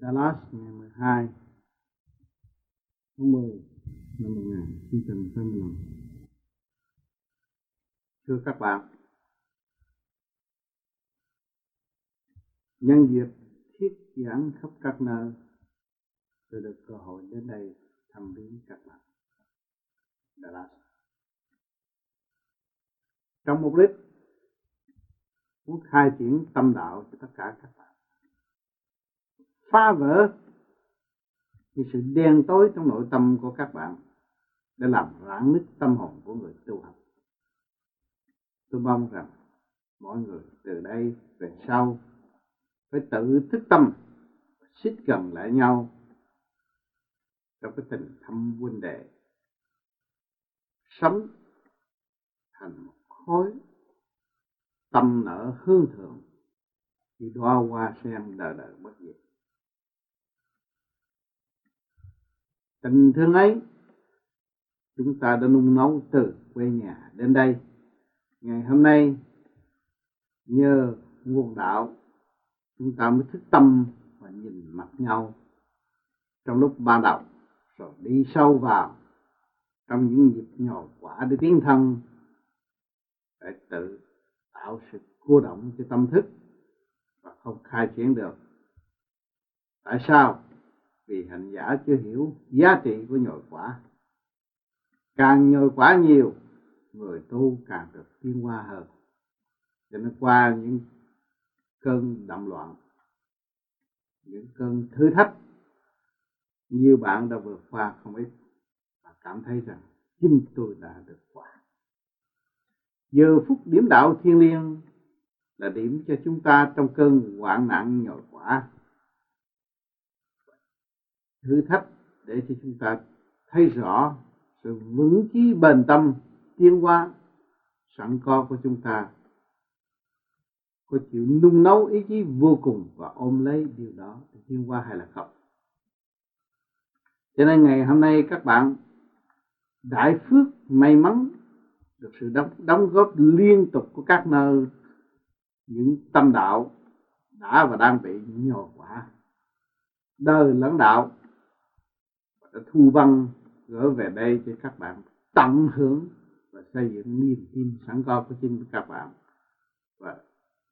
Dallas ngày 12 tháng 10 năm 1985. Thưa các bạn, nhân dịp thuyết giảng khắp các nơi, tôi được cơ hội đến đây thăm viếng các bạn Dallas. Trong mục đích muốn khai triển tâm đạo cho tất cả các bạn, phá vỡ những sự đen tối trong nội tâm của các bạn để làm rạn nứt tâm hồn của người tu học. Tôi mong rằng mọi người từ đây về sau phải tự thức tâm, xích gần lại nhau trong cái tình thâm huynh đệ, sống thành một khối tâm nở hương thượng thì đóa hoa sen đời đời bất diệt. Tình thương ấy chúng ta đã nung nấu từ quê nhà đến đây. Ngày hôm nay nhờ nguồn đạo, chúng ta mới thức tâm và nhìn mặt nhau trong lúc ban đầu, rồi đi sâu vào trong những dịp nhỏ quả để tiến thân, để tự tạo sự cô động cho tâm thức và không khai triển được. Tại sao? Vì hành giả chưa hiểu giá trị của nhồi quả. Càng nhồi quả nhiều, người tu càng được tiến hóa hơn. Cho nên qua những cơn động loạn, những cơn thử thách, nhiều bạn đã vượt qua không ít và cảm thấy rằng chính tôi đã được quả. Giờ phút điểm đạo thiêng liêng là điểm cho chúng ta trong cơn hoạn nạn nhồi quả, thử thách để cho chúng ta thấy rõ sự vững chí bền tâm tiến hóa sẵn có của chúng ta, có chịu nung nấu ý chí vô cùng và ôm lấy điều đó để tiến hóa hay là không. Cho nên ngày hôm nay các bạn đại phước may mắn được sự đóng góp liên tục của các nơi những tâm đạo đã và đang bị nhồi quả đời lẫn đạo, và đã thu băng gửi về đây cho các bạn tận hưởng và xây dựng niềm tin sẵn có của chính các bạn, và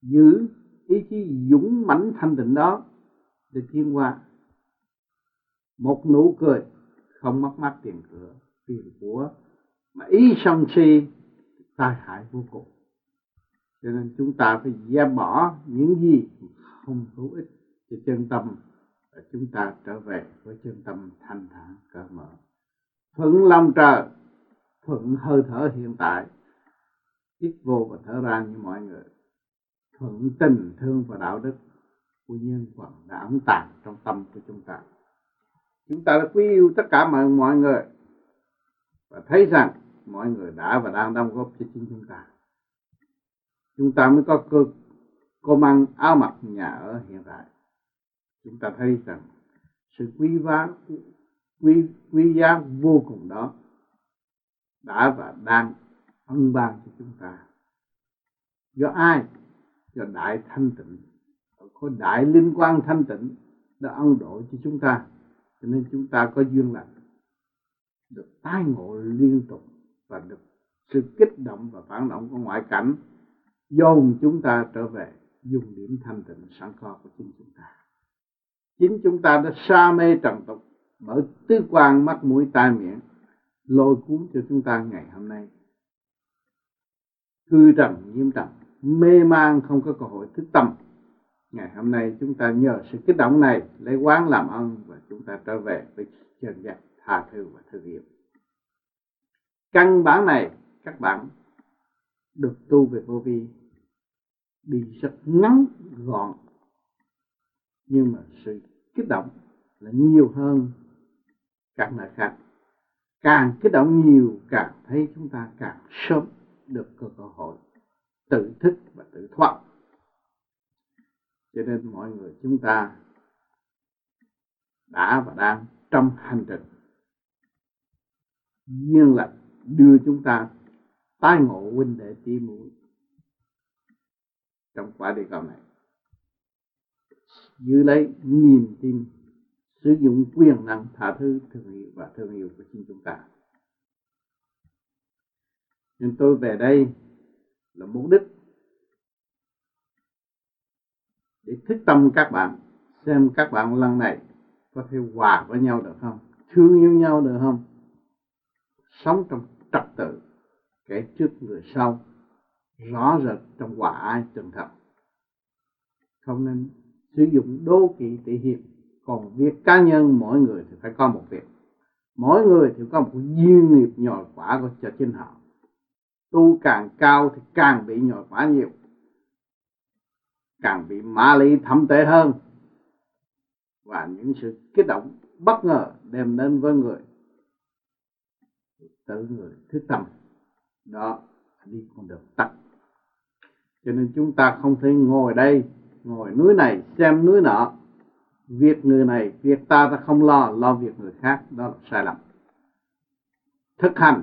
giữ ý chí dũng mãnh thanh tịnh đó để tiến hóa. Một nụ cười không mất mát tiền cửa tiền của, mà ý sân si tai hại vô cùng. Cho nên chúng ta phải dẹp bỏ những gì không hữu ích cho chân tâm, để chúng ta trở về với chân tâm thanh thản cởi mở, thuận lòng trời, thuận hơi thở hiện tại, hít vô và thở ra như mọi người, thuận tình thương và đạo đức của nhân quần đã ẩn tàng trong tâm của chúng ta. Chúng ta đã quý yêu tất cả mọi người và thấy rằng mọi người đã và đang đóng góp cho chính chúng ta. Chúng ta mới có cơm ăn áo mặc nhà ở hiện tại. Chúng ta thấy rằng sự quý giá vô cùng đó đã và đang ân ban cho chúng ta. Do ai? Do đại thanh tịnh, có đại linh quang thanh tịnh đã ân độ cho chúng ta. Cho nên chúng ta có duyên lành được tái ngộ liên tục và được sự kích động và phản động của ngoại cảnh dồn chúng ta trở về dùng điểm thanh tịnh sẵn có của chính chúng ta. Chính chúng ta đã sa mê trần tục bởi tứ quan mắt mũi tai miệng lôi cuốn cho chúng ta ngày hôm nay cư trần nhiễm trần, mê man không có cơ hội thức tâm. Ngày hôm nay chúng ta nhờ sự kích động này lấy quán làm ân và chúng ta trở về với chân giác tha thứ và thương yêu. Căn bản này các bạn được tu về vô vi đi rất ngắn gọn, nhưng mà sự kích động là nhiều hơn các nơi khác. Càng kích động nhiều càng thấy chúng ta càng sớm được cơ hội tự thức và tự thoát. Cho nên mọi người chúng ta đã và đang trong hành trình duyên lành đưa chúng ta tái ngộ huynh đệ tỷ muội trong quả địa cầu này. giữ lấy niềm tin, sử dụng quyền năng tha thứ, thương yêu và thương yêu của chính chúng ta. Nhưng tôi về đây là mục đích để thức tâm các bạn, xem các bạn lần này có thể hòa với nhau được không, thương yêu nhau được không, sống trong trật tự, kẻ trước người sau, rõ rệt trong hòa ai chân thật. Không nên sử dụng đố kỵ tỉ hiệp. Còn việc cá nhân mỗi người thì phải có một việc, mỗi người thì có một duyên nghiệp nhồi quả của cho chính họ. Tu càng cao thì càng bị nhồi quả nhiều, càng bị ma lý thâm tệ hơn, và những sự kích động bất ngờ đem đến với người tự người thức tâm đó đi con đường tắt. Cho nên chúng ta không thể ngồi đây, ngồi núi này xem núi nọ, việc người này việc ta không lo, lo việc người khác, đó là sai lầm. Thực hành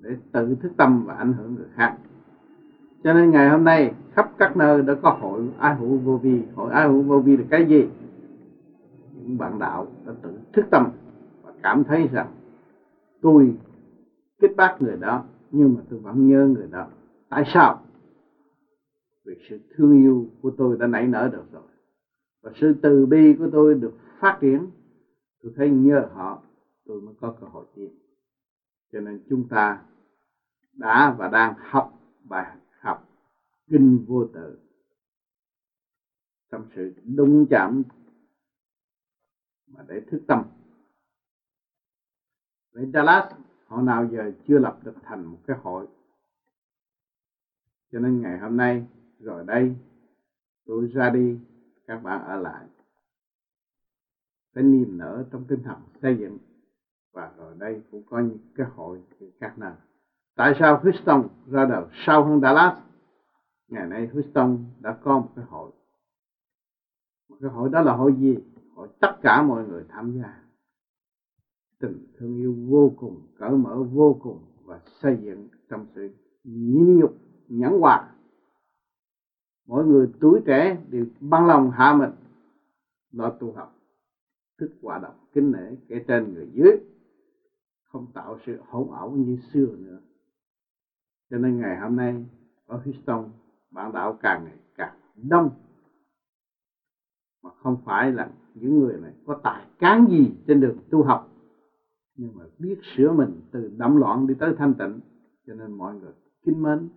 để tự thức tâm và ảnh hưởng người khác. Cho nên ngày hôm nay khắp các nơi đã có hội Ai Hữu Vô Vi. Hội Ai Hữu Vô Vi là cái gì? Những bạn đạo đã tự thức tâm và cảm thấy rằng tôi kích bác người đó nhưng mà tôi vẫn nhớ người đó. Tại sao? Vì sự thương yêu của tôi đã nảy nở được rồi, và sự từ bi của tôi được phát triển. Tôi thấy nhờ họ tôi mới có cơ hội tiến. Cho nên chúng ta đã và đang học bài học Kinh Vô Tự, trong sự đụng chạm mà để thức tâm. Vậy Dallas họ nào giờ chưa lập được thành một cái hội. Cho nên ngày hôm nay rồi đây tôi ra đi, các bạn ở lại, cái niềm nở trong tinh thần xây dựng. Và rồi đây cũng có những cái hội các nơi. Tại sao Houston ra đời sau hơn Dallas? Ngày nay Houston đã có một cái hội. Một cái hội đó là hội gì? Hội tất cả mọi người tham gia. Tình thương yêu vô cùng, cởi mở vô cùng, và xây dựng trong sự nhịn nhục, nhẫn hòa. Mỗi người tuổi trẻ đều bằng lòng hạ mình lo tu học, thức hòa đồng kính nể kẻ trên người dưới, không tạo sự hỗn ẩu như xưa nữa. Cho nên ngày hôm nay ở Houston bạn đạo càng ngày càng đông, mà không phải là những người này có tài cán gì trên đường tu học, nhưng mà biết sửa mình từ đậm loạn đi tới thanh tịnh. Cho nên mọi người kính mến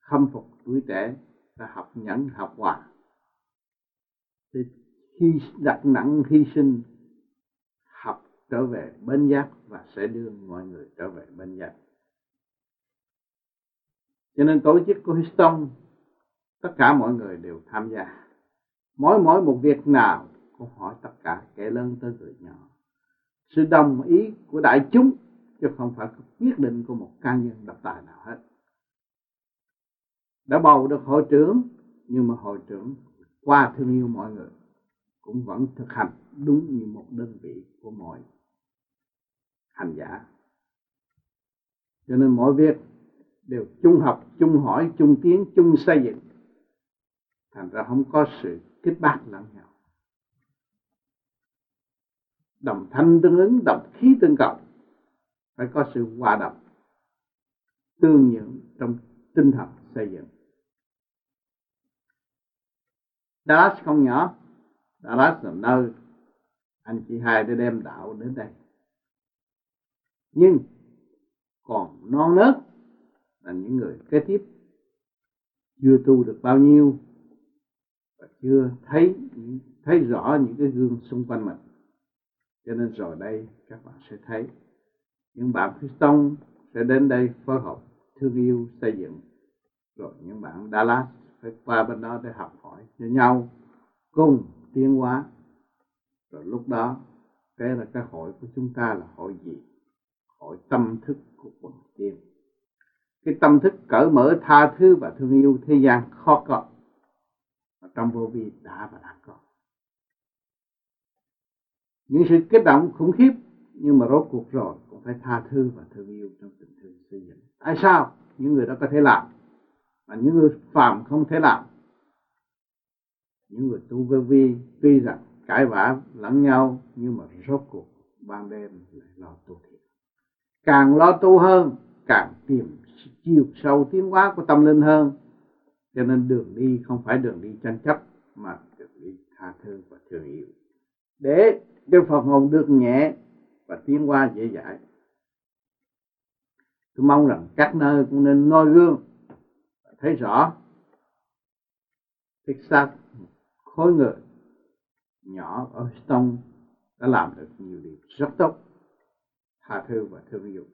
khâm phục tuổi trẻ đã học nhẫn học hòa, để đặt nặng hy sinh, học trở về bên giác và sẽ đưa mọi người trở về bên giác. Cho nên tổ chức của Houston tất cả mọi người đều tham gia. Mỗi một việc nào cũng hỏi tất cả kẻ lớn tới người nhỏ, sự đồng ý của đại chúng chứ không phải quyết định của một cá nhân độc tài nào hết. Đã bầu được hội trưởng, nhưng mà hội trưởng qua thương yêu mọi người cũng vẫn thực hành đúng như một đơn vị của mọi hành giả. Cho nên mọi việc đều chung học, chung hỏi, chung tiến, chung xây dựng, thành ra không có sự kích bác lẫn nhau. Đồng thanh tương ứng, đồng khí tương cầu, phải có sự hòa đồng tương nhượng trong tinh thần xây dựng. Dallas không nhỏ, Dallas là nơi anh chị hai để đem đạo đến đây, nhưng còn non nớt là những người kế tiếp chưa tu được bao nhiêu và chưa thấy rõ những cái gương xung quanh mình. Cho nên rồi đây các bạn sẽ thấy những bạn Houston sẽ đến đây phối hợp thương yêu xây dựng, rồi những bạn Dallas phải qua bên đó để học hỏi với nhau, cùng tiến hóa. Rồi lúc đó thế là cái hội của chúng ta là hội gì? Hội tâm thức của quần tiên. Cái tâm thức cởi mở, tha thứ và thương yêu thế gian khó có, và trong Vô Vi đã và đang có. Những sự kích động khủng khiếp, nhưng mà rốt cuộc rồi cũng phải tha thứ và thương yêu trong tình thương xây dựng. Tại sao những người đó có thể làm mà những người phàm không thể làm? Những người tu vô vi tuy rằng cãi vã lẫn nhau nhưng mà rốt cuộc ban đêm lại lo tu thiệt. Càng lo tu hơn, càng tìm chiều sâu tiến hóa của tâm linh hơn. Cho nên đường đi không phải đường đi tranh chấp mà đường đi tha thứ và thương yêu, để cho phần hồn được nhẹ và tiến hóa dễ dãi. Tôi mong rằng các nơi cũng nên noi gương, thấy rõ Texas, khối người nhỏ ở Houston đã làm được nhiều điều rất tốt, tha thứ và thương yêu.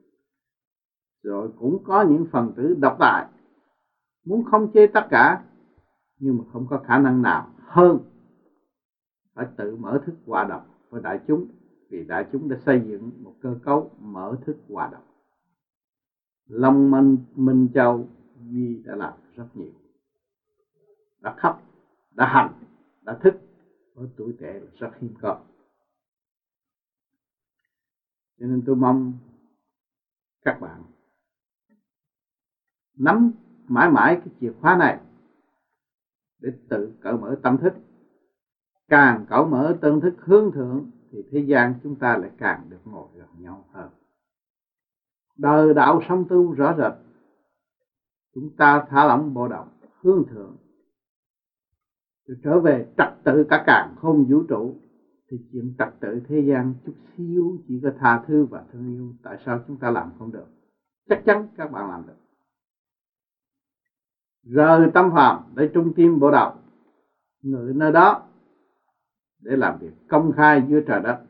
Rồi cũng có những phần tử độc tài, muốn không chê tất cả, nhưng mà không có khả năng nào hơn. Phải tự mở thức hòa đồng với đại chúng, vì đại chúng đã xây dựng một cơ cấu mở thức hòa đồng. Long Minh Châu Duy đã làm rất nhiều, đã khóc, đã hành, đã thức, ở tuổi trẻ là rất hiếm có. Cho nên tôi mong các bạn nắm mãi mãi cái chìa khóa này để tự cởi mở tâm thức. Càng cởi mở tâm thức hướng thượng thì thế gian chúng ta lại càng được ngồi gần nhau hơn. Đời đạo song tu rõ rệt, chúng ta thả lỏng bộ động hướng thượng, trở về trật tự cả càng không vũ trụ, thì chuyện trật tự thế gian chút xíu chỉ có tha thứ và thương yêu. Tại sao chúng ta làm không được? Chắc chắn các bạn làm được. Rời tâm phạm để trung tim bộ đạo, ngự nơi đó để làm việc công khai giữa trời đất,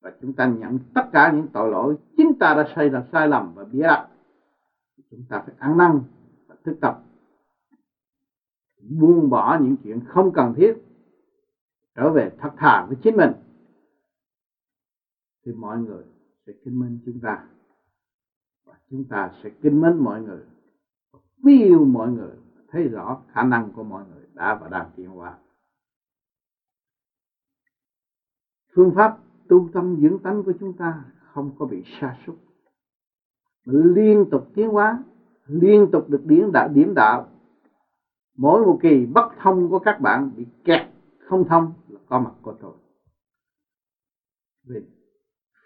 và chúng ta nhận tất cả những tội lỗi chúng ta đã xây ra sai lầm và bịa đặt. Chúng ta phải ăn năn và thức tập, buông bỏ những chuyện không cần thiết, trở về thật thà với chính mình, thì mọi người sẽ kính mến chúng ta, và chúng ta sẽ kính mến mọi người, quý yêu mọi người, thấy rõ khả năng của mọi người đã và đang tiến hóa. Phương pháp tu tâm dưỡng tánh của chúng ta không có bị sa sút, liên tục tiến hóa, liên tục được điểm đạo. Mỗi một kỳ bất thông của các bạn bị kẹt không thông là có mặt của tôi. Vì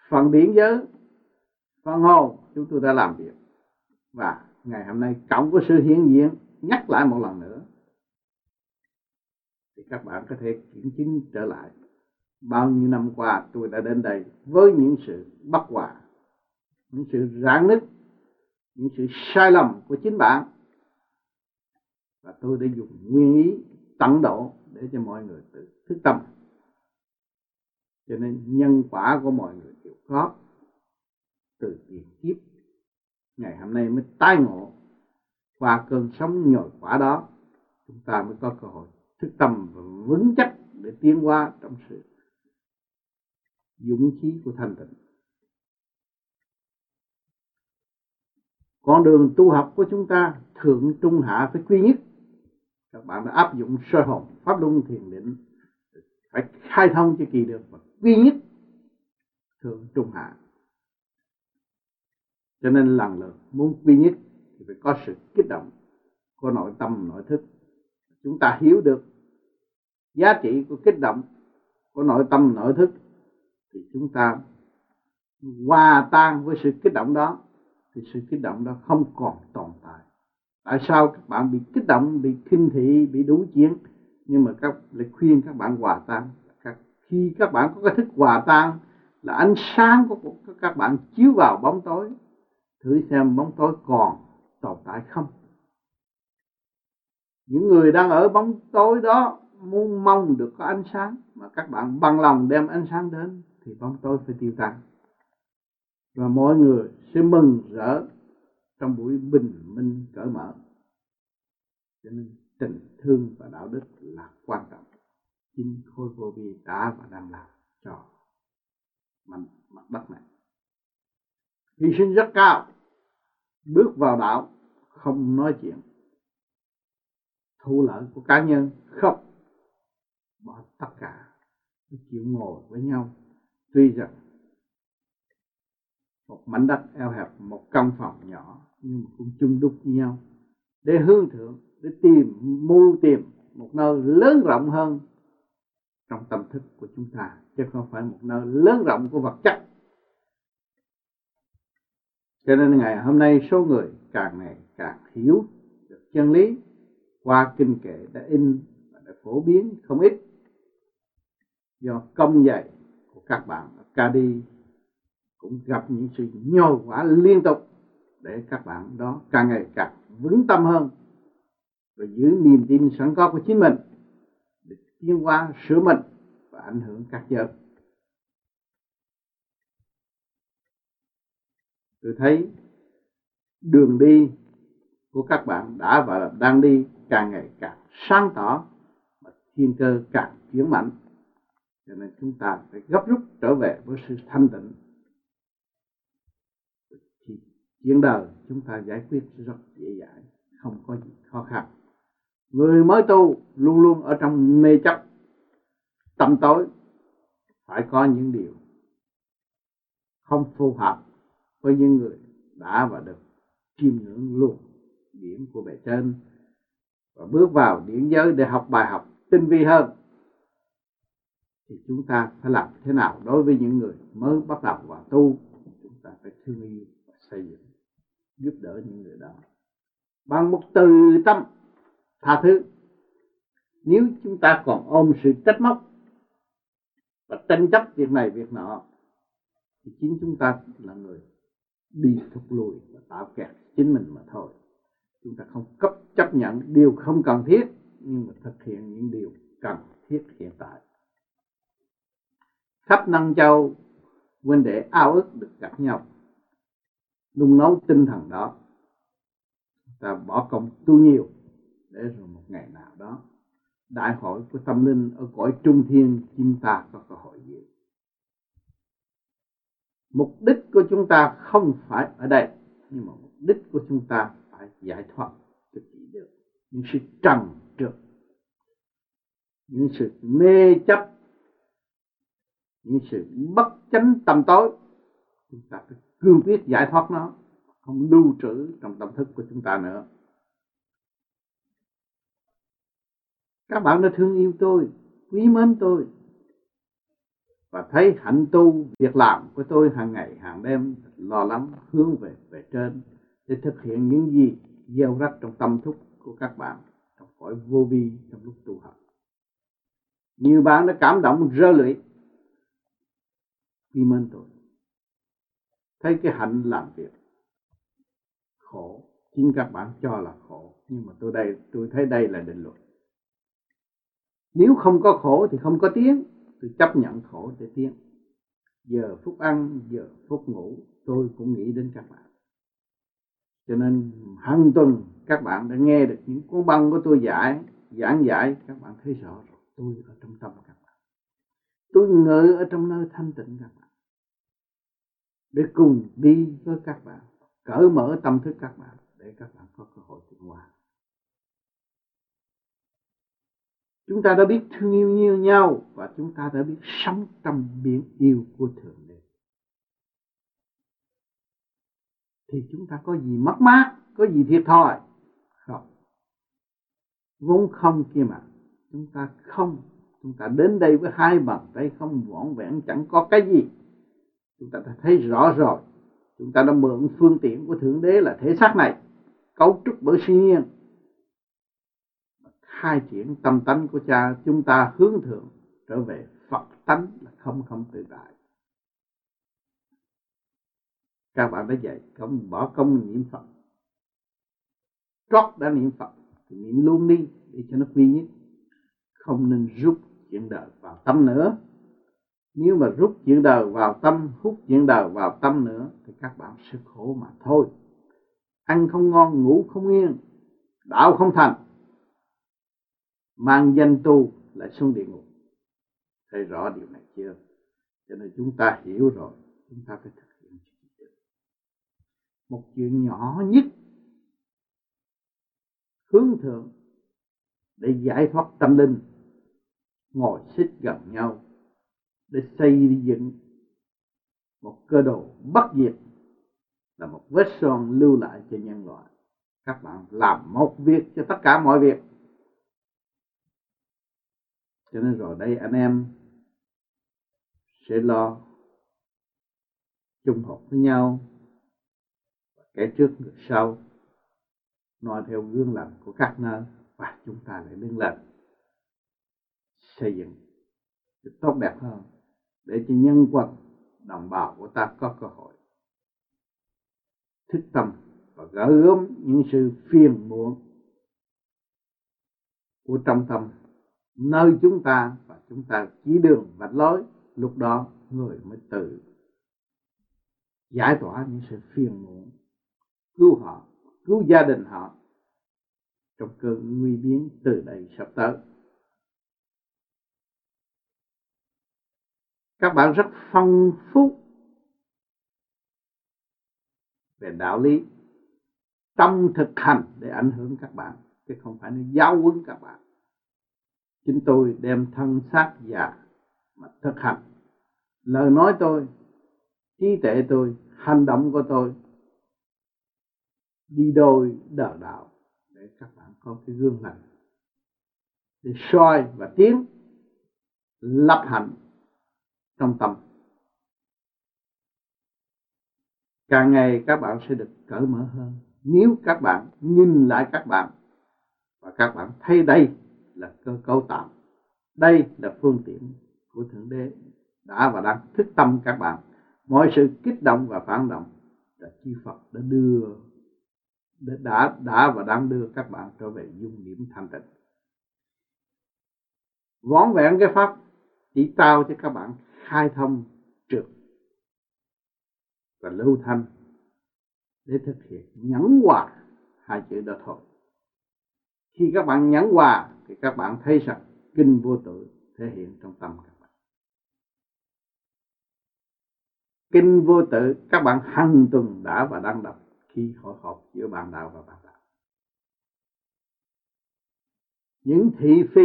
phần điển giới, phần hồn chúng tôi đã làm việc, và ngày hôm nay cộng với sự hiện diện, nhắc lại một lần nữa thì các bạn có thể kiểm chứng trở lại. Bao nhiêu năm qua tôi đã đến đây với những sự bất hòa, những sự rạn nứt, những sự sai lầm của chính bạn, và tôi đã dùng nguyên ý tận độ để cho mọi người tự thức tâm. Cho nên nhân quả của mọi người chịu khó từ tiền kiếp, ngày hôm nay mới tái ngộ. Qua cơn sóng nhồi quả đó, chúng ta mới có cơ hội thức tâm và vững chắc để tiến qua trong sự dũng chí của thanh tịnh. Con đường tu học của chúng ta thượng trung hạ phải quy nhất. Các bạn đã áp dụng sơ hồn pháp luân thiền định, phải khai thông cho kỳ được và quy nhất thượng trung hạ. Cho nên lần lượt muốn quy nhất thì phải có sự kích động của nội tâm nội thức. Chúng ta hiểu được giá trị của kích động của nội tâm nội thức thì chúng ta hòa tan với sự kích động đó, thì sự kích động đó không còn tồn tại. Tại sao các bạn bị kích động, bị khinh thị, bị đủ chuyện, nhưng mà các lại khuyên các bạn hòa tan? Khi các bạn có cái thức hòa tan là ánh sáng của các bạn chiếu vào bóng tối, thử xem bóng tối còn tồn tại không. Những người đang ở bóng tối đó muốn mong được có ánh sáng, mà các bạn bằng lòng đem ánh sáng đến thì bóng tối phải tiêu tan, và mọi người sẽ mừng rỡ trong buổi bình minh cởi mở. Cho nên tình thương và đạo đức là quan trọng. Chính khối vô vi đã và đang làm cho mặt đất này. Hy sinh rất cao, bước vào đạo không nói chuyện thu lợi của cá nhân, không, bỏ tất cả, chịu ngồi với nhau. Tuy rằng một mảnh đất eo hẹp, một căn phòng nhỏ, nhưng cũng chung đúc với nhau để hướng thượng, để mưu tìm một nơi lớn rộng hơn trong tâm thức của chúng ta, chứ không phải một nơi lớn rộng của vật chất. Cho nên ngày hôm nay số người càng ngày càng hiểu được chân lý qua kinh kệ đã in và đã phổ biến không ít, do công dạy của các bạn ở Cadi cũng gặp những sự nhồi quả liên tục để các bạn đó càng ngày càng vững tâm hơn và giữ niềm tin sẵn có của chính mình để tiến hóa sửa mình và ảnh hưởng các giới. Tôi thấy đường đi của các bạn đã và đang đi càng ngày càng sáng tỏ và thiên cơ càng chuyển mạnh, cho nên chúng ta phải gấp rút trở về với sự thanh tịnh. Chuyện đời chúng ta giải quyết rất dễ dàng, không có gì khó khăn. Người mới tu luôn luôn ở trong mê chấp, tâm tối, phải có những điều không phù hợp với những người đã và được chiêm ngưỡng luồng điển của bề trên và bước vào điển giới để học bài học tinh vi hơn. Thì chúng ta phải làm thế nào đối với những người mới bắt đầu vào tu? Chúng ta phải thương yêu và xây dựng, giúp đỡ những người đó bằng một từ tâm tha thứ. Nếu chúng ta còn ôm sự trách móc và tranh chấp việc này việc nọ thì chính chúng ta là người đi thụt lùi và tạo kẹt chính mình mà thôi. Chúng ta không chấp nhận điều không cần thiết, nhưng mà thực hiện những điều cần thiết hiện tại. Khắp Nam Châu, huynh đệ ao ước được gặp nhau, nung nấu tinh thần đó. Ta bỏ công tu nhiều để rồi một ngày nào đó đại hội của tâm linh ở cõi trung thiên chúng ta có cơ hội gì. Mục đích của chúng ta không phải ở đây, nhưng mà mục đích của chúng ta phải giải thoát cho chỉ được những sự trần trượt, những sự mê chấp, những sự bất chánh tâm tối. Chúng ta phải cương quyết giải thoát nó, không lưu trữ trong tâm thức của chúng ta nữa. Các bạn đã thương yêu tôi, quý mến tôi và thấy hạnh tu việc làm của tôi hàng ngày hàng đêm lo lắng hướng về trên để thực hiện những gì gieo rắc trong tâm thức của các bạn trong cõi vô vi trong lúc tu học. Nhiều bạn đã cảm động rơi lệ quý mến tôi, thấy cái hạnh làm việc khổ, chính các bạn cho là khổ, nhưng mà tôi thấy đây là định luật. Nếu không có khổ thì không có tiếng. Tôi chấp nhận khổ để tiếng. Giờ phút ăn, giờ phút ngủ, tôi cũng nghĩ đến các bạn. Cho nên hàng tuần các bạn đã nghe được những cuốn băng của tôi giảng giải, các bạn thấy rõ rồi. Tôi ở trong tâm các bạn, tôi ngự ở trong nơi thanh tịnh các bạn, để cùng đi với các bạn, cởi mở tâm thức các bạn để các bạn có cơ hội tiến hóa. Chúng ta đã biết thương yêu như nhau và chúng ta đã biết sống trong biển yêu của Thượng Đế. Thì chúng ta có gì mất mát, có gì thiệt thòi? Không. Vốn không kia mà, chúng ta không. Chúng ta đến đây với hai bàn tay không vỏn vẹn chẳng có cái gì. Chúng ta đã thấy rõ rồi. Chúng ta đã mượn phương tiện của Thượng Đế là thể xác này, cấu trúc bởi siêu nhiên, khai triển tâm tánh của cha chúng ta hướng thượng trở về Phật tánh là không tự tại. Các bạn đã dạy không bỏ công niệm Phật, trót đã niệm Phật thì niệm luôn đi để cho nó quy nhất, không nên rút chuyện đời vào tâm nữa. Nếu mà rút chuyện đời vào tâm, hút chuyện đời vào tâm nữa thì các bạn sẽ khổ mà thôi. Ăn không ngon, ngủ không yên, đạo không thành, mang danh tu lại xuống địa ngục. Thấy rõ điều này chưa? Cho nên chúng ta hiểu rồi, chúng ta phải thực hiện một chuyện nhỏ nhất, hướng thượng để giải thoát tâm linh, ngồi xích gần nhau để xây dựng một cơ đồ bất diệt là một vết son lưu lại cho nhân loại. Các bạn làm một việc cho tất cả mọi việc. Cho nên rồi đây anh em sẽ lo chung học với nhau, kẻ trước người sau, noi theo gương lành của các nơi, và chúng ta lại liên lạc xây dựng tốt đẹp hơn để cho nhân quần đồng bào của ta có cơ hội thức tâm và gỡ gớm những sự phiền muộn của trong tâm nơi chúng ta, và chúng ta chỉ đường vạch lối. Lúc đó người mới tự giải tỏa những sự phiền muộn, cứu họ, cứu gia đình họ trong cơn nguy biến từ đây sắp tới. Các bạn rất phong phú về đạo lý, tâm thực hành để ảnh hưởng các bạn, chứ không phải nên giáo huấn các bạn. Chính tôi đem thân xác già mà thực hành, lời nói tôi, trí tuệ tôi, hành động của tôi đi đôi đời đạo để các bạn có cái gương lành để soi và tiến lập hạnh trong tâm. Càng ngày các bạn sẽ được cởi mở hơn nếu các bạn nhìn lại các bạn, và các bạn thấy đây là cơ cấu tạm, đây là phương tiện của Thượng Đế đã và đang thức tâm các bạn. Mọi sự kích động và phản động là Chư Phật đã và đang đưa các bạn trở về dung điểm thanh tịnh. Vón vẹn cái pháp chỉ trao cho các bạn khai thông trực và lưu thanh để thực hiện nhẫn hòa, hai chữ đó thôi. Khi các bạn nhẫn hòa thì các bạn thấy rằng kinh vô tự thể hiện trong tâm các bạn. Kinh vô tự các bạn hàng tuần đã và đang đọc khi hội họp giữa bạn đạo và bạn đạo. Những thị phi,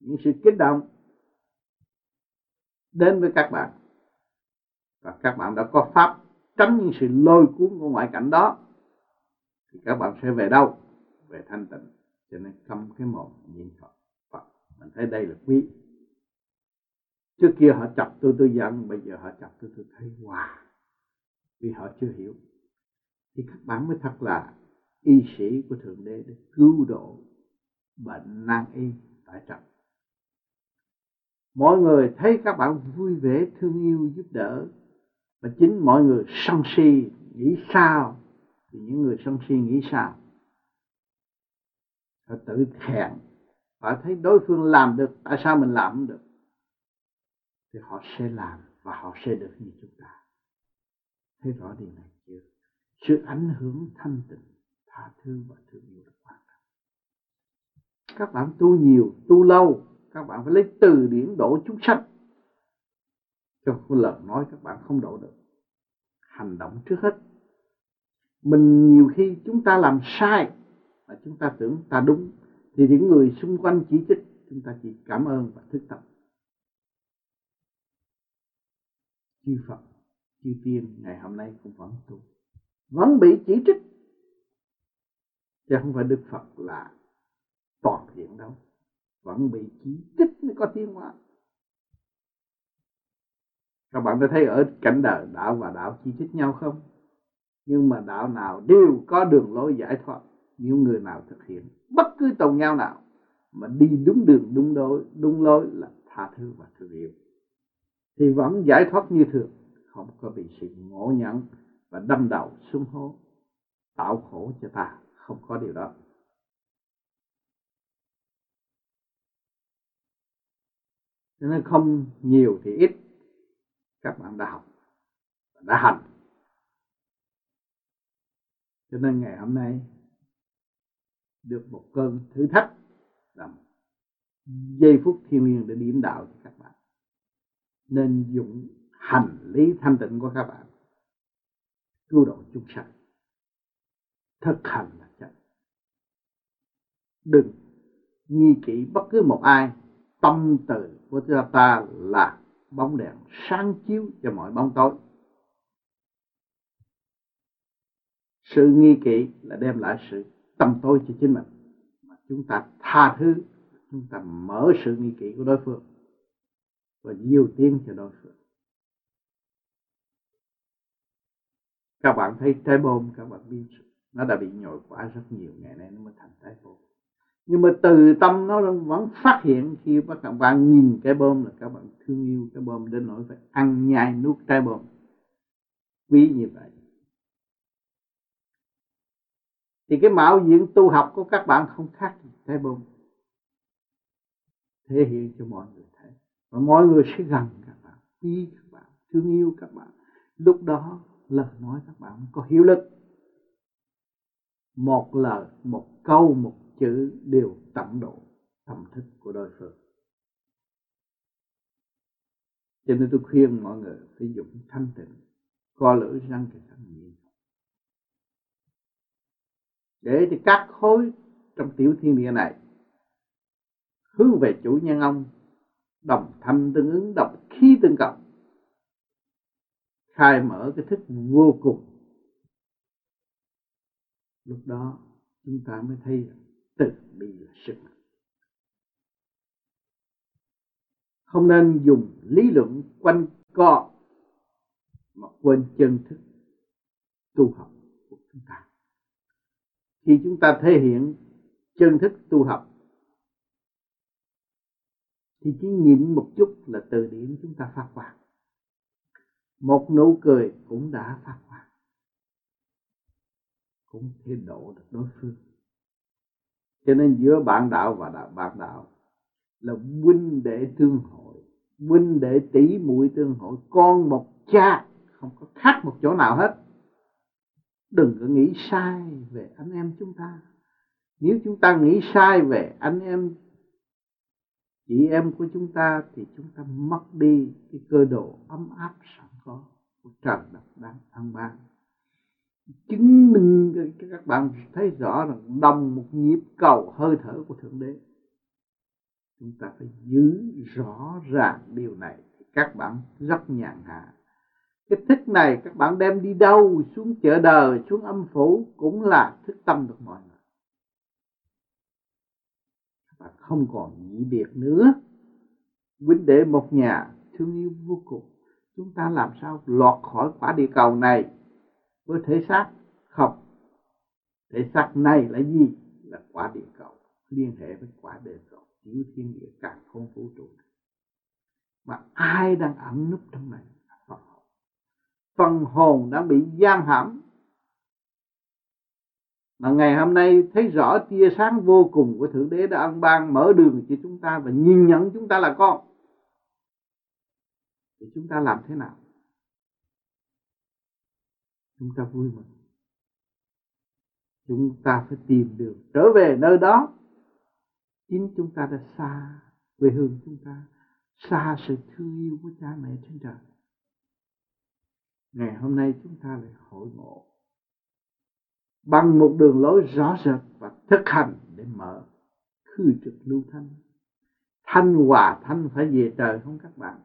những sự kích động đến với các bạn, và các bạn đã có pháp tránh những sự lôi cuốn của ngoại cảnh đó, thì các bạn sẽ về đâu? Về thanh tịnh. Cho nên cầm cái mồm nhìn Phật, mình thấy đây là quý. Trước kia họ chọc tôi giận, bây giờ họ chọc tôi thấy wow, vì họ chưa hiểu. Thì các bạn mới thật là y sĩ của Thượng Đế để cứu độ bệnh nan y tại trận. Mọi người thấy các bạn vui vẻ, thương yêu, giúp đỡ, và chính mọi người sân si nghĩ sao, thì những người sân si nghĩ sao họ tự thẹn, họ thấy đối phương làm được, tại sao mình làm không được, thì họ sẽ làm và họ sẽ được như chúng ta. Thấy rõ điều này chưa? Sự ảnh hưởng thanh tịnh, tha thứ và thương yêu là quan trọng. Các bạn tu nhiều, tu lâu, các bạn phải lấy từ điển độ chúng sanh. Trong lời nói các bạn không độ được, hành động trước hết. Mình nhiều khi chúng ta làm sai mà chúng ta tưởng ta đúng, thì những người xung quanh chỉ trích, chúng ta chỉ cảm ơn và thức tập. Chư Phật, chư Tiên ngày hôm nay cũng vẫn tu, vẫn bị chỉ trích, chứ không phải Đức Phật là toàn thiện đâu. Vẫn bị chỉ trích mới có tiến hóa. Các bạn đã thấy ở cảnh đời đạo và đạo chỉ trích nhau không? Nhưng mà đạo nào đều có đường lối giải thoát. Nếu người nào thực hiện bất cứ tông nhau nào mà đi đúng đường, đúng đối, đúng lối là tha thứ và thương yêu, thì vẫn giải thoát như thường, không có bị sự ngộ nhận và đâm đầu xuống hố tạo khổ cho ta. Không có điều đó. Cho nên không nhiều thì ít, các bạn đã học, đã hành. Cho nên ngày hôm nay được một cơn thử thách là giây phút thiêng liêng để điểm đạo cho các bạn. Nên dùng hành lý thanh tịnh của các bạn cứu độ chúng sanh. Thực hành là chánh. Đừng nghi kỵ bất cứ một ai. Tâm từ của ta là bóng đèn sáng chiếu cho mọi bóng tối. Sự nghi kỵ là đem lại sự tâm tối cho chính mình, mà chúng ta tha thứ, chúng ta mở sự nghi kỵ của đối phương và diêu tiếng cho đối phương. Các bạn thấy trái bom, các bạn biết nó đã bị nhồi quả rất nhiều, ngày nay nó mới thành trái bom. Nhưng mà từ tâm nó vẫn phát hiện, khi các bạn nhìn trái bom là các bạn thương yêu trái bom đến nỗi phải ăn nhai nuốt trái bom. Ví như vậy. Thì cái mạo diện tu học của các bạn không khác gì trái bom, thể hiện cho mọi người thấy. Và mọi người sẽ gần các bạn, quý các bạn, thương yêu các bạn. Lúc đó lời nói các bạn có hiệu lực. Một lời, một câu, một chữ đều tẩm độ tâm thức của đối phương. Cho nên tôi khuyên mọi người phải dùng thanh tịnh, co lưỡi răng cái thanh nhị, để thì các khối trong tiểu thiên địa này hướng về chủ nhân ông, đồng thanh tương ứng, đồng khí tương cộng, khai mở cái thức vô cùng. Lúc đó chúng ta mới thấy từ bi là sức mạnh. Không nên dùng lý luận quanh co mà quên chân thức tu học của chúng ta. Khi chúng ta thể hiện chân thức tu học thì chỉ nhịn một chút là từ điển chúng ta phát quang. Một nụ cười cũng đã phát quang, cũng thể độ được đối phương. Cho nên giữa bạn đạo và bạn đạo là huynh đệ tương hội, huynh đệ tỷ muội tương hội, con một cha, không có khác một chỗ nào hết. Đừng có nghĩ sai về anh em chúng ta. Nếu chúng ta nghĩ sai về anh em, chị em của chúng ta thì chúng ta mất đi cái cơ đồ ấm áp sẵn có của trời đất đang ban ban. Chứng minh cho các bạn thấy rõ rằng đồng một nhịp cầu hơi thở của Thượng Đế. Chúng ta phải giữ rõ ràng điều này thì các bạn rất nhàn hạ. Cái thức này các bạn đem đi đâu, xuống chợ đời, xuống âm phủ cũng là thức tâm được mọi người. Các bạn không còn nhị biệt nữa. Huynh đệ một nhà, thương yêu vô cùng. Chúng ta làm sao lọt khỏi quả địa cầu này với thể xác? Không, thể xác này là gì? Là quả địa cầu, liên hệ với quả địa cầu, chiếu thiên địa càng không vũ trụ này. Mà ai đang ẩn núp trong này? Phần hồn. Phần hồn đã bị giam hãm, mà ngày hôm nay thấy rõ tia sáng vô cùng của Thượng Đế đã ân ban mở đường cho chúng ta và nhìn nhận chúng ta là con. Thì chúng ta làm thế nào? Chúng ta vui mừng. Chúng ta phải tìm đường trở về nơi đó. Chính chúng ta đã xa quê hương chúng ta, xa sự thương yêu của cha mẹ trên trời. Ngày hôm nay chúng ta lại hội ngộ bằng một đường lối rõ rệt và thực hành để mở khư trực lưu thanh. Thanh hòa thanh phải về trời không các bạn?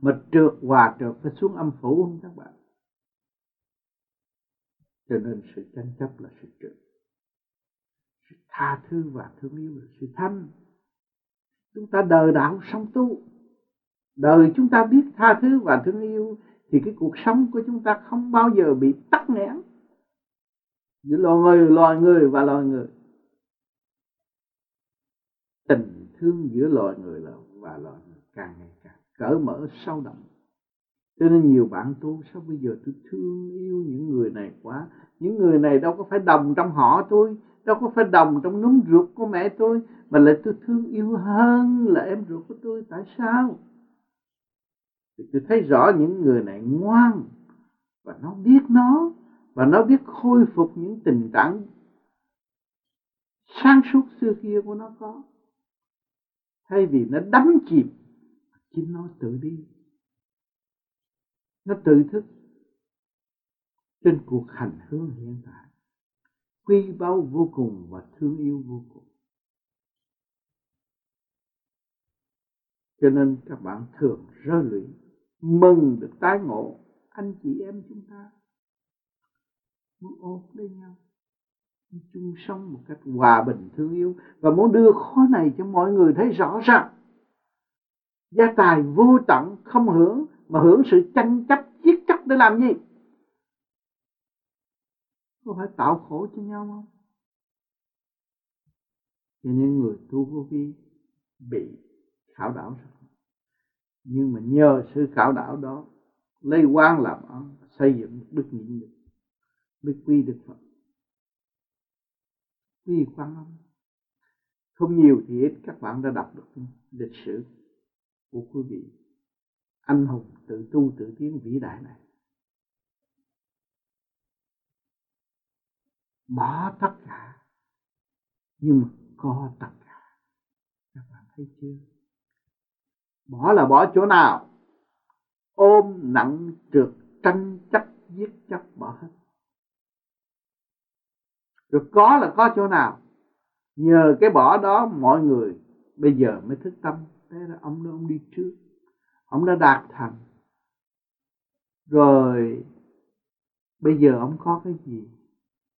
Mà trượt hòa trượt phải xuống âm phủ không các bạn? Cho nên sự tranh chấp là sự trượt, sự tha thứ và thương yêu là sự thanh. Chúng ta đời đạo sống tu, đời chúng ta biết tha thứ và thương yêu thì cái cuộc sống của chúng ta không bao giờ bị tắc nghẽn giữa loài người và loài người. Tình thương giữa loài người và loài người càng ngày càng cởi mở sâu đậm. Cho nên nhiều bạn tu sao bây giờ tôi thương yêu những người này quá. Những người này đâu có phải đồng trong họ tôi, đâu có phải đồng trong núm ruột của mẹ tôi, mà lại tôi thương yêu hơn là em ruột của tôi. Tại sao? Thì tôi thấy rõ những người này ngoan, và nó biết nó, và nó biết khôi phục những tình trạng sáng suốt xưa kia của nó có, thay vì nó đắm chìm. Chính nó tự đi, nó tự thức trên cuộc hành hương hiện tại, quy bao vô cùng và thương yêu vô cùng. Cho nên các bạn thường rơi lụy, mừng được tái ngộ anh chị em chúng ta, muốn ôm lấy nhau, chung sống một cách hòa bình thương yêu, và muốn đưa khóa này cho mọi người thấy rõ ràng. Gia tài vô tận không hưởng, mà hưởng sự tranh chấp giết chóc để làm gì? Có phải tạo khổ cho nhau không? Cho nên người tu vô vi bị khảo đảo rồi. Nhưng mà nhờ sự khảo đảo đó, lấy quan làm ơn, xây dựng đức nhịn nhục, đức quy đức Phật, quy Quan Âm. Không nhiều thì ít, các bạn đã đọc được lịch sử của quý vị anh hùng tự tu tự tiến vĩ đại này, bỏ tất cả nhưng mà có tất cả. Các bạn thấy chưa? Bỏ là bỏ chỗ nào? Ôm nặng trượt tranh chấp giết chấp bỏ hết. Rồi có là có chỗ nào? Nhờ cái bỏ đó mọi người bây giờ mới thức tâm. Thế là ông đó ông đi trước, ông đã đạt thành rồi, bây giờ ông có cái gì?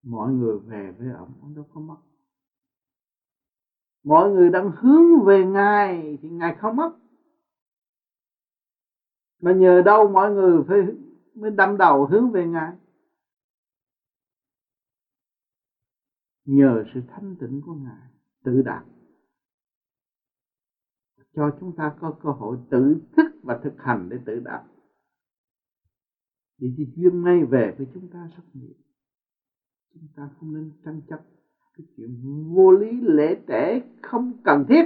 Mọi người về với ông đâu có mất. Mọi người đang hướng về Ngài thì Ngài không mất. Mà nhờ đâu mọi người phải mới đâm đầu hướng về Ngài? Nhờ sự thanh tịnh của Ngài tự đạt, cho chúng ta có cơ hội tự thức và thực hành để tự đạt. Vì cái duyên này về với chúng ta rất nhiều. Chúng ta không nên tranh chấp cái chuyện vô lý lễ tể không cần thiết.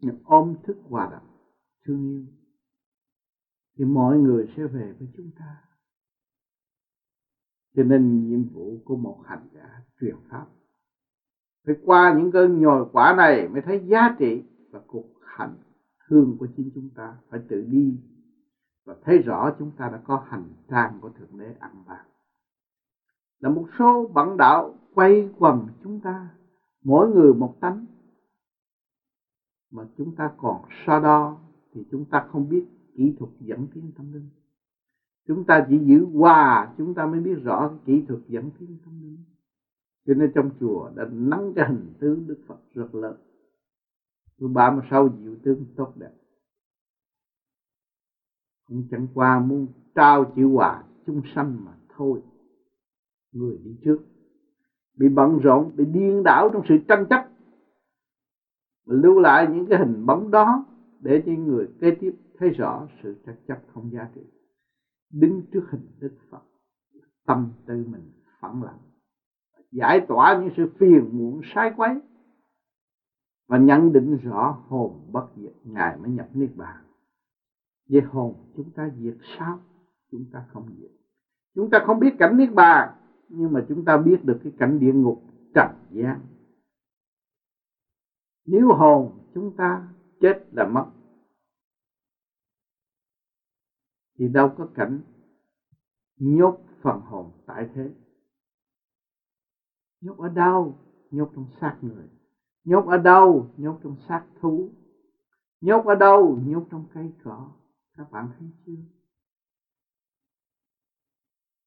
Nhưng ôm thức hòa đồng, thương yêu thì mọi người sẽ về với chúng ta. Cho nên nhiệm vụ của một hành giả truyền pháp phải qua những cơn nhồi quả này mới thấy giá trị và cuộc hành hương của chính chúng ta. Phải tự đi và thấy rõ chúng ta đã có hành trang của Thượng Đế ăn bạc. Là một số bẩn đạo quay quần chúng ta, mỗi người một tánh, mà chúng ta còn so đo thì chúng ta không biết kỹ thuật dẫn tiến tâm linh. Chúng ta chỉ giữ hòa, chúng ta mới biết rõ cái kỹ thuật dẫn tiến tâm linh. Cho nên trong chùa đã nắm cái hình tướng Đức Phật rất lớn, thứ 36 diệu tướng tốt đẹp, cũng chẳng qua muốn trao chữ hòa chúng sanh mà thôi. Người đi trước bị bận rộn, bị điên đảo trong sự tranh chấp, lưu lại những cái hình bóng đó để cho người kế tiếp thấy rõ sự tranh chấp không giá trị. Đứng trước hình Đức Phật, tâm tư mình phẳng lặng, giải tỏa những sự phiền muộn sai quấy, và nhận định rõ hồn bất diệt, Ngài mới nhập niết bàn. Vì hồn chúng ta diệt sao? Chúng ta không diệt. Chúng ta không biết cảnh niết bàn, nhưng mà chúng ta biết được cái cảnh địa ngục trần gian. Nếu hồn chúng ta chết là mất thì đâu có cảnh nhốt phần hồn tại thế. Nhốt ở đâu? Nhốt trong xác người. Nhốt ở đâu? Nhốt trong xác thú. Nhốt ở đâu? Nhốt trong cây cỏ. Các bạn thấy chưa?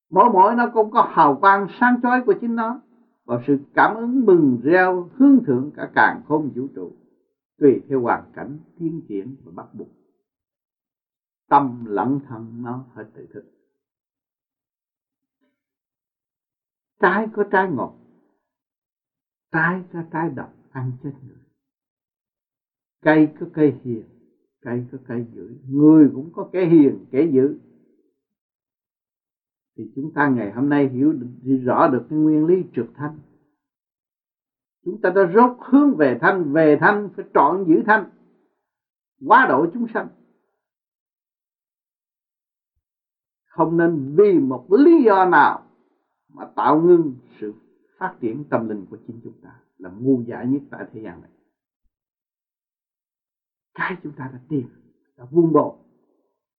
Mỗi nó cũng có hào quang sáng chói của chính nó, và sự cảm ứng mừng reo hướng thượng cả càn khôn vũ trụ, tùy theo hoàn cảnh tiến triển và bắt buộc. Tâm lẫn thân nó phải tự thức. Trái có trái ngọt, trái có trái độc ăn chết người. Cây có cây hiền, cây có cây dữ. Người cũng có kẻ hiền, kẻ dữ. Thì chúng ta ngày hôm nay hiểu rõ được cái nguyên lý trượt thanh. Chúng ta đã rốt hướng về thanh phải trọn giữ thanh, quá độ chúng sanh. Không nên vì một lý do nào mà tạo ngưng sự phát triển tâm linh của chính chúng ta, là ngu dại nhất tại thế gian này. Cái chúng ta đã tìm, đã vun bồi,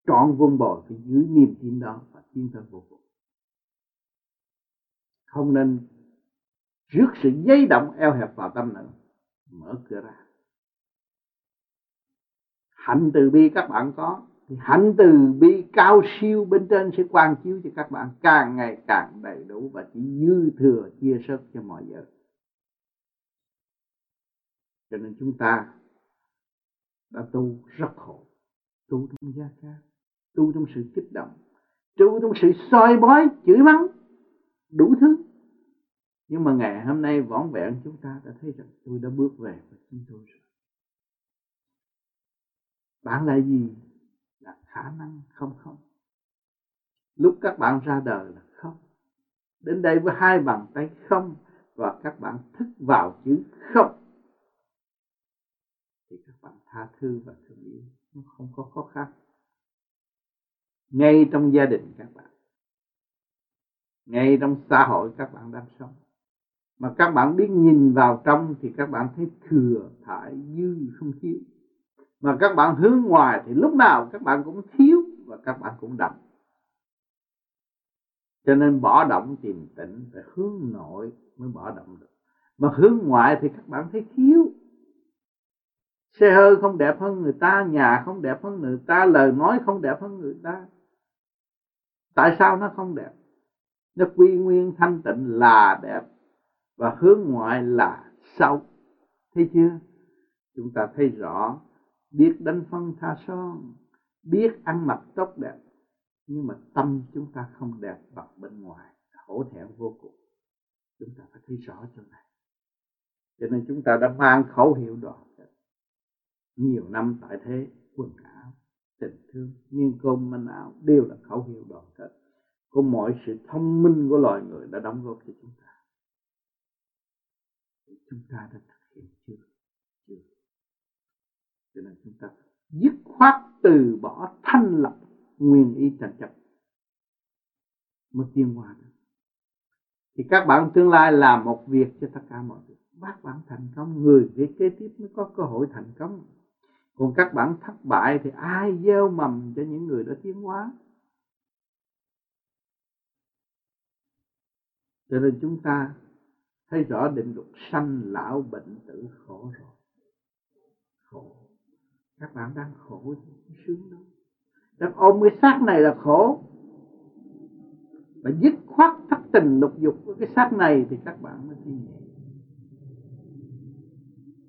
trọn vun bồi phải giữ niềm tin đó và tin thân vô cùng. Không nên rước sự dây động eo hẹp vào tâm nữa, mở cửa ra. Hạnh từ bi các bạn có, thì hạnh từ bi cao siêu bên trên sẽ quang chiếu cho các bạn càng ngày càng đầy đủ và chỉ dư thừa chia sớt cho mọi giờ. Cho nên chúng ta đã tu rất khổ, tu trong gia ca, tu trong sự kích động, tu trong sự soi bói, chửi mắng, đủ thứ. Nhưng mà ngày hôm nay vỏn vẹn chúng ta đã thấy rằng tôi đã bước về với chính tôi rồi. Bạn là gì? Là khả năng không không. Lúc các bạn ra đời là không. Đến đây với hai bàn tay không và các bạn thức vào chữ không. Thì các bạn tha thứ và thương yêu, nó không có khó khăn. Ngay trong gia đình các bạn, ngay trong xã hội các bạn đang sống, mà các bạn biết nhìn vào trong thì các bạn thấy thừa thải dư không thiếu. Mà các bạn hướng ngoài thì lúc nào các bạn cũng thiếu và các bạn cũng đậm. Cho nên bỏ động tìm tịnh, phải hướng nội mới bỏ động được. Mà hướng ngoại thì các bạn thấy thiếu. Xe hơi không đẹp hơn người ta, nhà không đẹp hơn người ta, lời nói không đẹp hơn người ta. Tại sao nó không đẹp? Nó quy nguyên thanh tịnh là đẹp và hướng ngoại là xấu. Thấy chưa? Chúng ta thấy rõ, biết đánh phân tha son, biết ăn mặc tốt đẹp, nhưng mà tâm chúng ta không đẹp bằng bên ngoài, hổ thẹn vô cùng. Chúng ta phải thấy rõ chỗ này. Cho nên chúng ta đã mang khẩu hiệu đó nhiều năm tại thế, quần áo, tình thương, nhưng cơm manh áo đều là khẩu hiệu đoàn kết. Có mọi sự thông minh của loài người đã đóng góp cho chúng ta. Chúng ta đã thực hiện chưa? Chưa. Cho nên chúng ta dứt khoát từ bỏ thanh lập nguyên ý tranh chấp mới tiên hoa. Thì các bạn tương lai làm một việc cho tất cả mọi người. Các bạn thành công, người kế tiếp mới có cơ hội thành công. Còn các bạn thất bại thì ai gieo mầm cho những người đã tiến hóa? Cho nên chúng ta thấy rõ định luật sanh lão bệnh tử khổ rồi. Khổ. Các bạn đang khổ chứ sướng đâu. Đang ôm cái xác này là khổ. Và dứt khoát thất tình lục dục với cái xác này thì các bạn mới thấy nhẹ.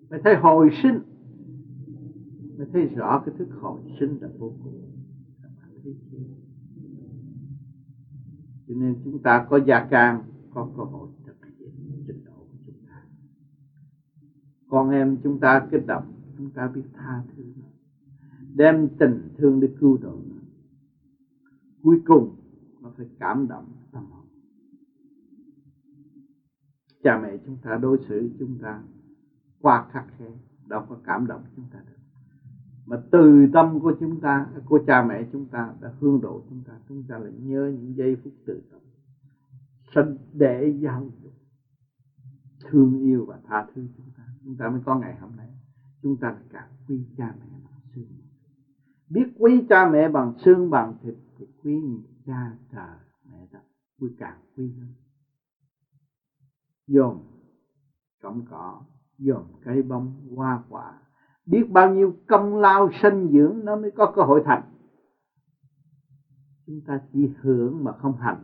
Mới thấy hồi sinh. Mới thấy rõ cái thức hồi sinh là vô cùng. Các bạn thấy chưa? Cho nên chúng ta có gia can, có cơ hội thực hiện trình độ của chúng ta. Con em chúng ta kích động, chúng ta biết tha thứ, đem tình thương để cứu độ. Cuối cùng nó phải cảm động tâm hồn. Cha mẹ chúng ta đối xử chúng ta quá khắc khe, đâu có cảm động chúng ta được. Mà từ tâm của chúng ta, của cha mẹ chúng ta đã hương độ chúng ta lại nhớ những giây phút từ tâm, sanh để giáo dục, thương yêu và tha thứ chúng ta mới có ngày hôm nay. Chúng ta là cả quý cha mẹ bằng xương, biết quý cha mẹ bằng xương bằng thịt thì quý cha trời mẹ đất, quý càng quý hơn. Dồn cọng cỏ, dồn cây bông hoa quả. Biết bao nhiêu công lao sinh dưỡng nó mới có cơ hội thành. Chúng ta chỉ hưởng mà không hành.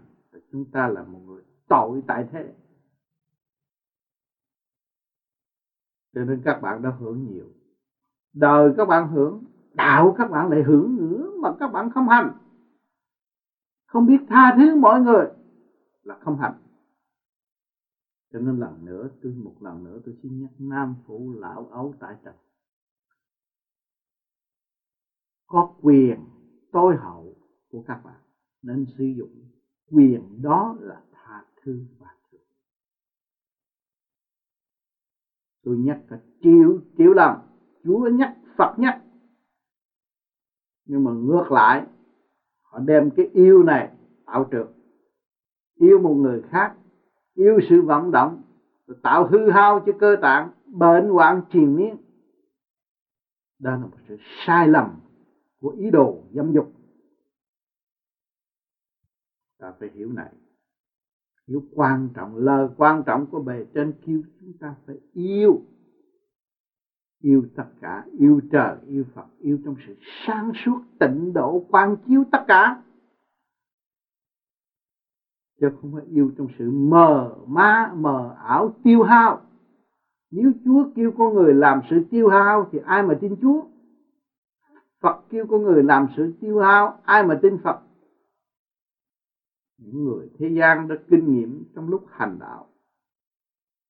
Chúng ta là một người tội tại thế. Cho nên các bạn đã hưởng nhiều. Đời các bạn hưởng, đạo các bạn lại hưởng nữa mà các bạn không hành. Không biết tha thứ mọi người là không hành. Cho nên một lần nữa tôi xin nhắc nam phụ lão ấu tại trần. Có quyền tối hậu của các bạn nên sử dụng quyền đó là tha thứ và thương. Tôi nhắc cả triệu lần, Chúa nhắc, Phật nhắc. Nhưng mà ngược lại, họ đem cái yêu này tạo trược. Yêu một người khác, yêu sự vận động, tạo hư hao cho cơ tạng, bệnh hoạn triền miên. Đó là một sự sai lầm của ý đồ dâm dục. Ta phải hiểu này, hiểu quan trọng, lời quan trọng của bề trên kêu chúng ta phải yêu. Yêu tất cả, yêu trời, yêu Phật, yêu trong sự sáng suốt, tịnh độ, quang chiếu tất cả. Chứ không phải yêu trong sự mờ má, mờ ảo, tiêu hao. Nếu Chúa kêu con người làm sự tiêu hao thì ai mà tin Chúa? Phật kêu con người làm sự tiêu hao, ai mà tin Phật? Những người thế gian đã kinh nghiệm trong lúc hành đạo,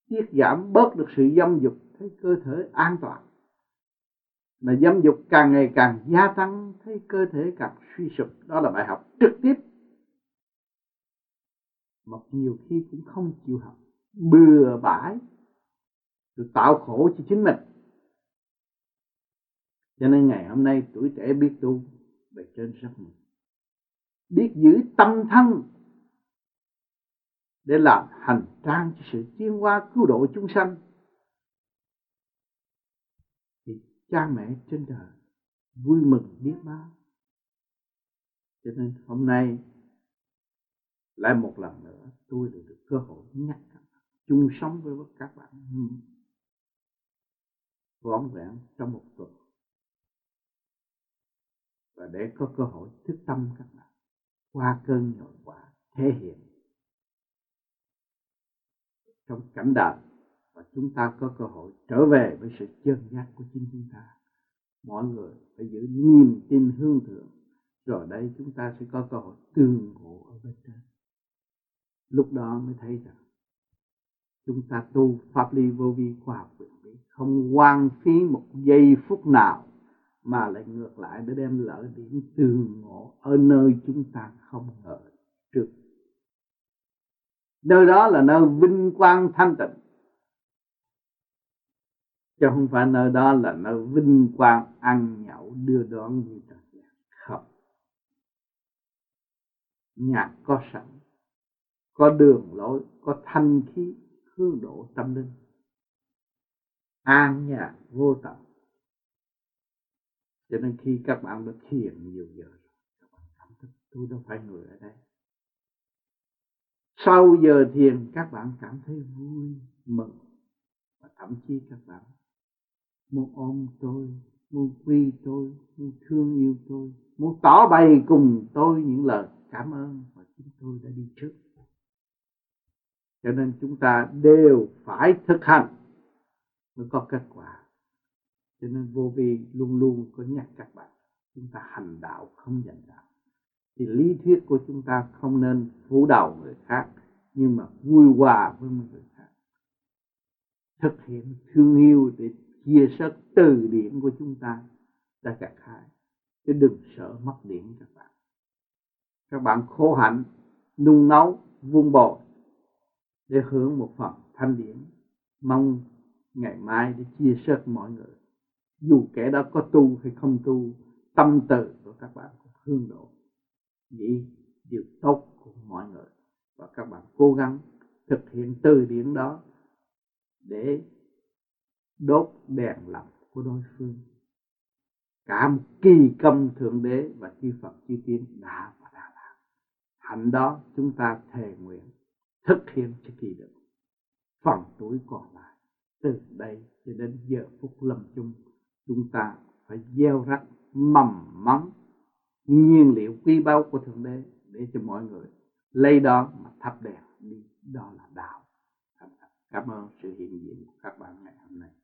tiết giảm bớt được sự dâm dục, thấy cơ thể an toàn. Mà dâm dục càng ngày càng gia tăng, thấy cơ thể càng suy sụp. Đó là bài học trực tiếp. Mặc nhiều khi cũng không chịu học, bừa bãi, rồi tạo khổ cho chính mình. Cho nên ngày hôm nay tuổi trẻ biết tu, bề trên rất mừng. Biết giữ tâm thân để làm hành trang cho sự tiến hóa cứu độ chúng sanh, thì cha mẹ trên đời vui mừng biết bao. Cho nên hôm nay lại một lần nữa tôi được cơ hội nhắc các bạn, chung sống với các bạn vỏn vẹn trong một tuần, và để có cơ hội thức tâm các bạn qua cơn nhồi quả thể hiện trong cảnh đời, và chúng ta có cơ hội trở về với sự chân giác của chính chúng ta. Mọi người phải giữ niềm tin hướng thượng, rồi đây chúng ta sẽ có cơ hội tương ngộ ở bên trên. Lúc đó mới thấy rằng chúng ta tu pháp lý vô vi, khoa học quyền bí, không hoang phí một giây phút nào, mà lại ngược lại để đem lợi điểm tương ngộ ở nơi chúng ta không ngờ trước. Nơi đó là nơi vinh quang thanh tịnh, chứ không phải nơi đó là nơi vinh quang ăn nhậu đưa đón như trần gian. Không, nhạc có sẵn, có đường lối, có thanh khí hướng độ tâm linh, an nhạc vô tận. Cho nên khi các bạn đã thiền nhiều giờ rồi, các bạn cảm thấy tôi đâu phải người ở đây. Sau giờ thiền các bạn cảm thấy vui mừng, và thậm chí các bạn muốn ôm tôi, muốn quy tôi, muốn thương yêu tôi, muốn tỏ bày cùng tôi những lời cảm ơn mà chính tôi đã đi trước. Cho nên chúng ta đều phải thực hành mới có kết quả. Cho nên vô vi luôn luôn có nhắc các bạn, chúng ta hành đạo không giành đạo. Thì lý thuyết của chúng ta không nên phủ đầu người khác, nhưng mà vui hòa với người khác, thực hiện thương yêu để chia sẻ từ điển của chúng ta ra các hai, chứ đừng sợ mất điển các bạn. Các bạn khổ hạnh, nung nấu, vun bồi để hưởng một phần thanh điển. Mong ngày mai để chia sẻ mọi người, dù kẻ đó có tu hay không tu, tâm từ của các bạn cũng hương độ nghĩ điều tốt của mọi người, và các bạn cố gắng thực hiện từ điển đó để đốt đèn lòng của đối phương. Cả một kỳ công thượng đế và chư Phật chư Tiên đã và đang làm. Hạnh đó chúng ta thề nguyện thực hiện cho kỳ được. Phần tuổi còn lại từ đây cho đến giờ phút lâm chung, chúng ta phải gieo rắc mầm mắm nhiên liệu quý báu của thượng đế để cho mọi người lấy đó mà thắp đèn đi, đó là đạo. Cảm ơn sự hiện diện của các bạn ngày hôm nay.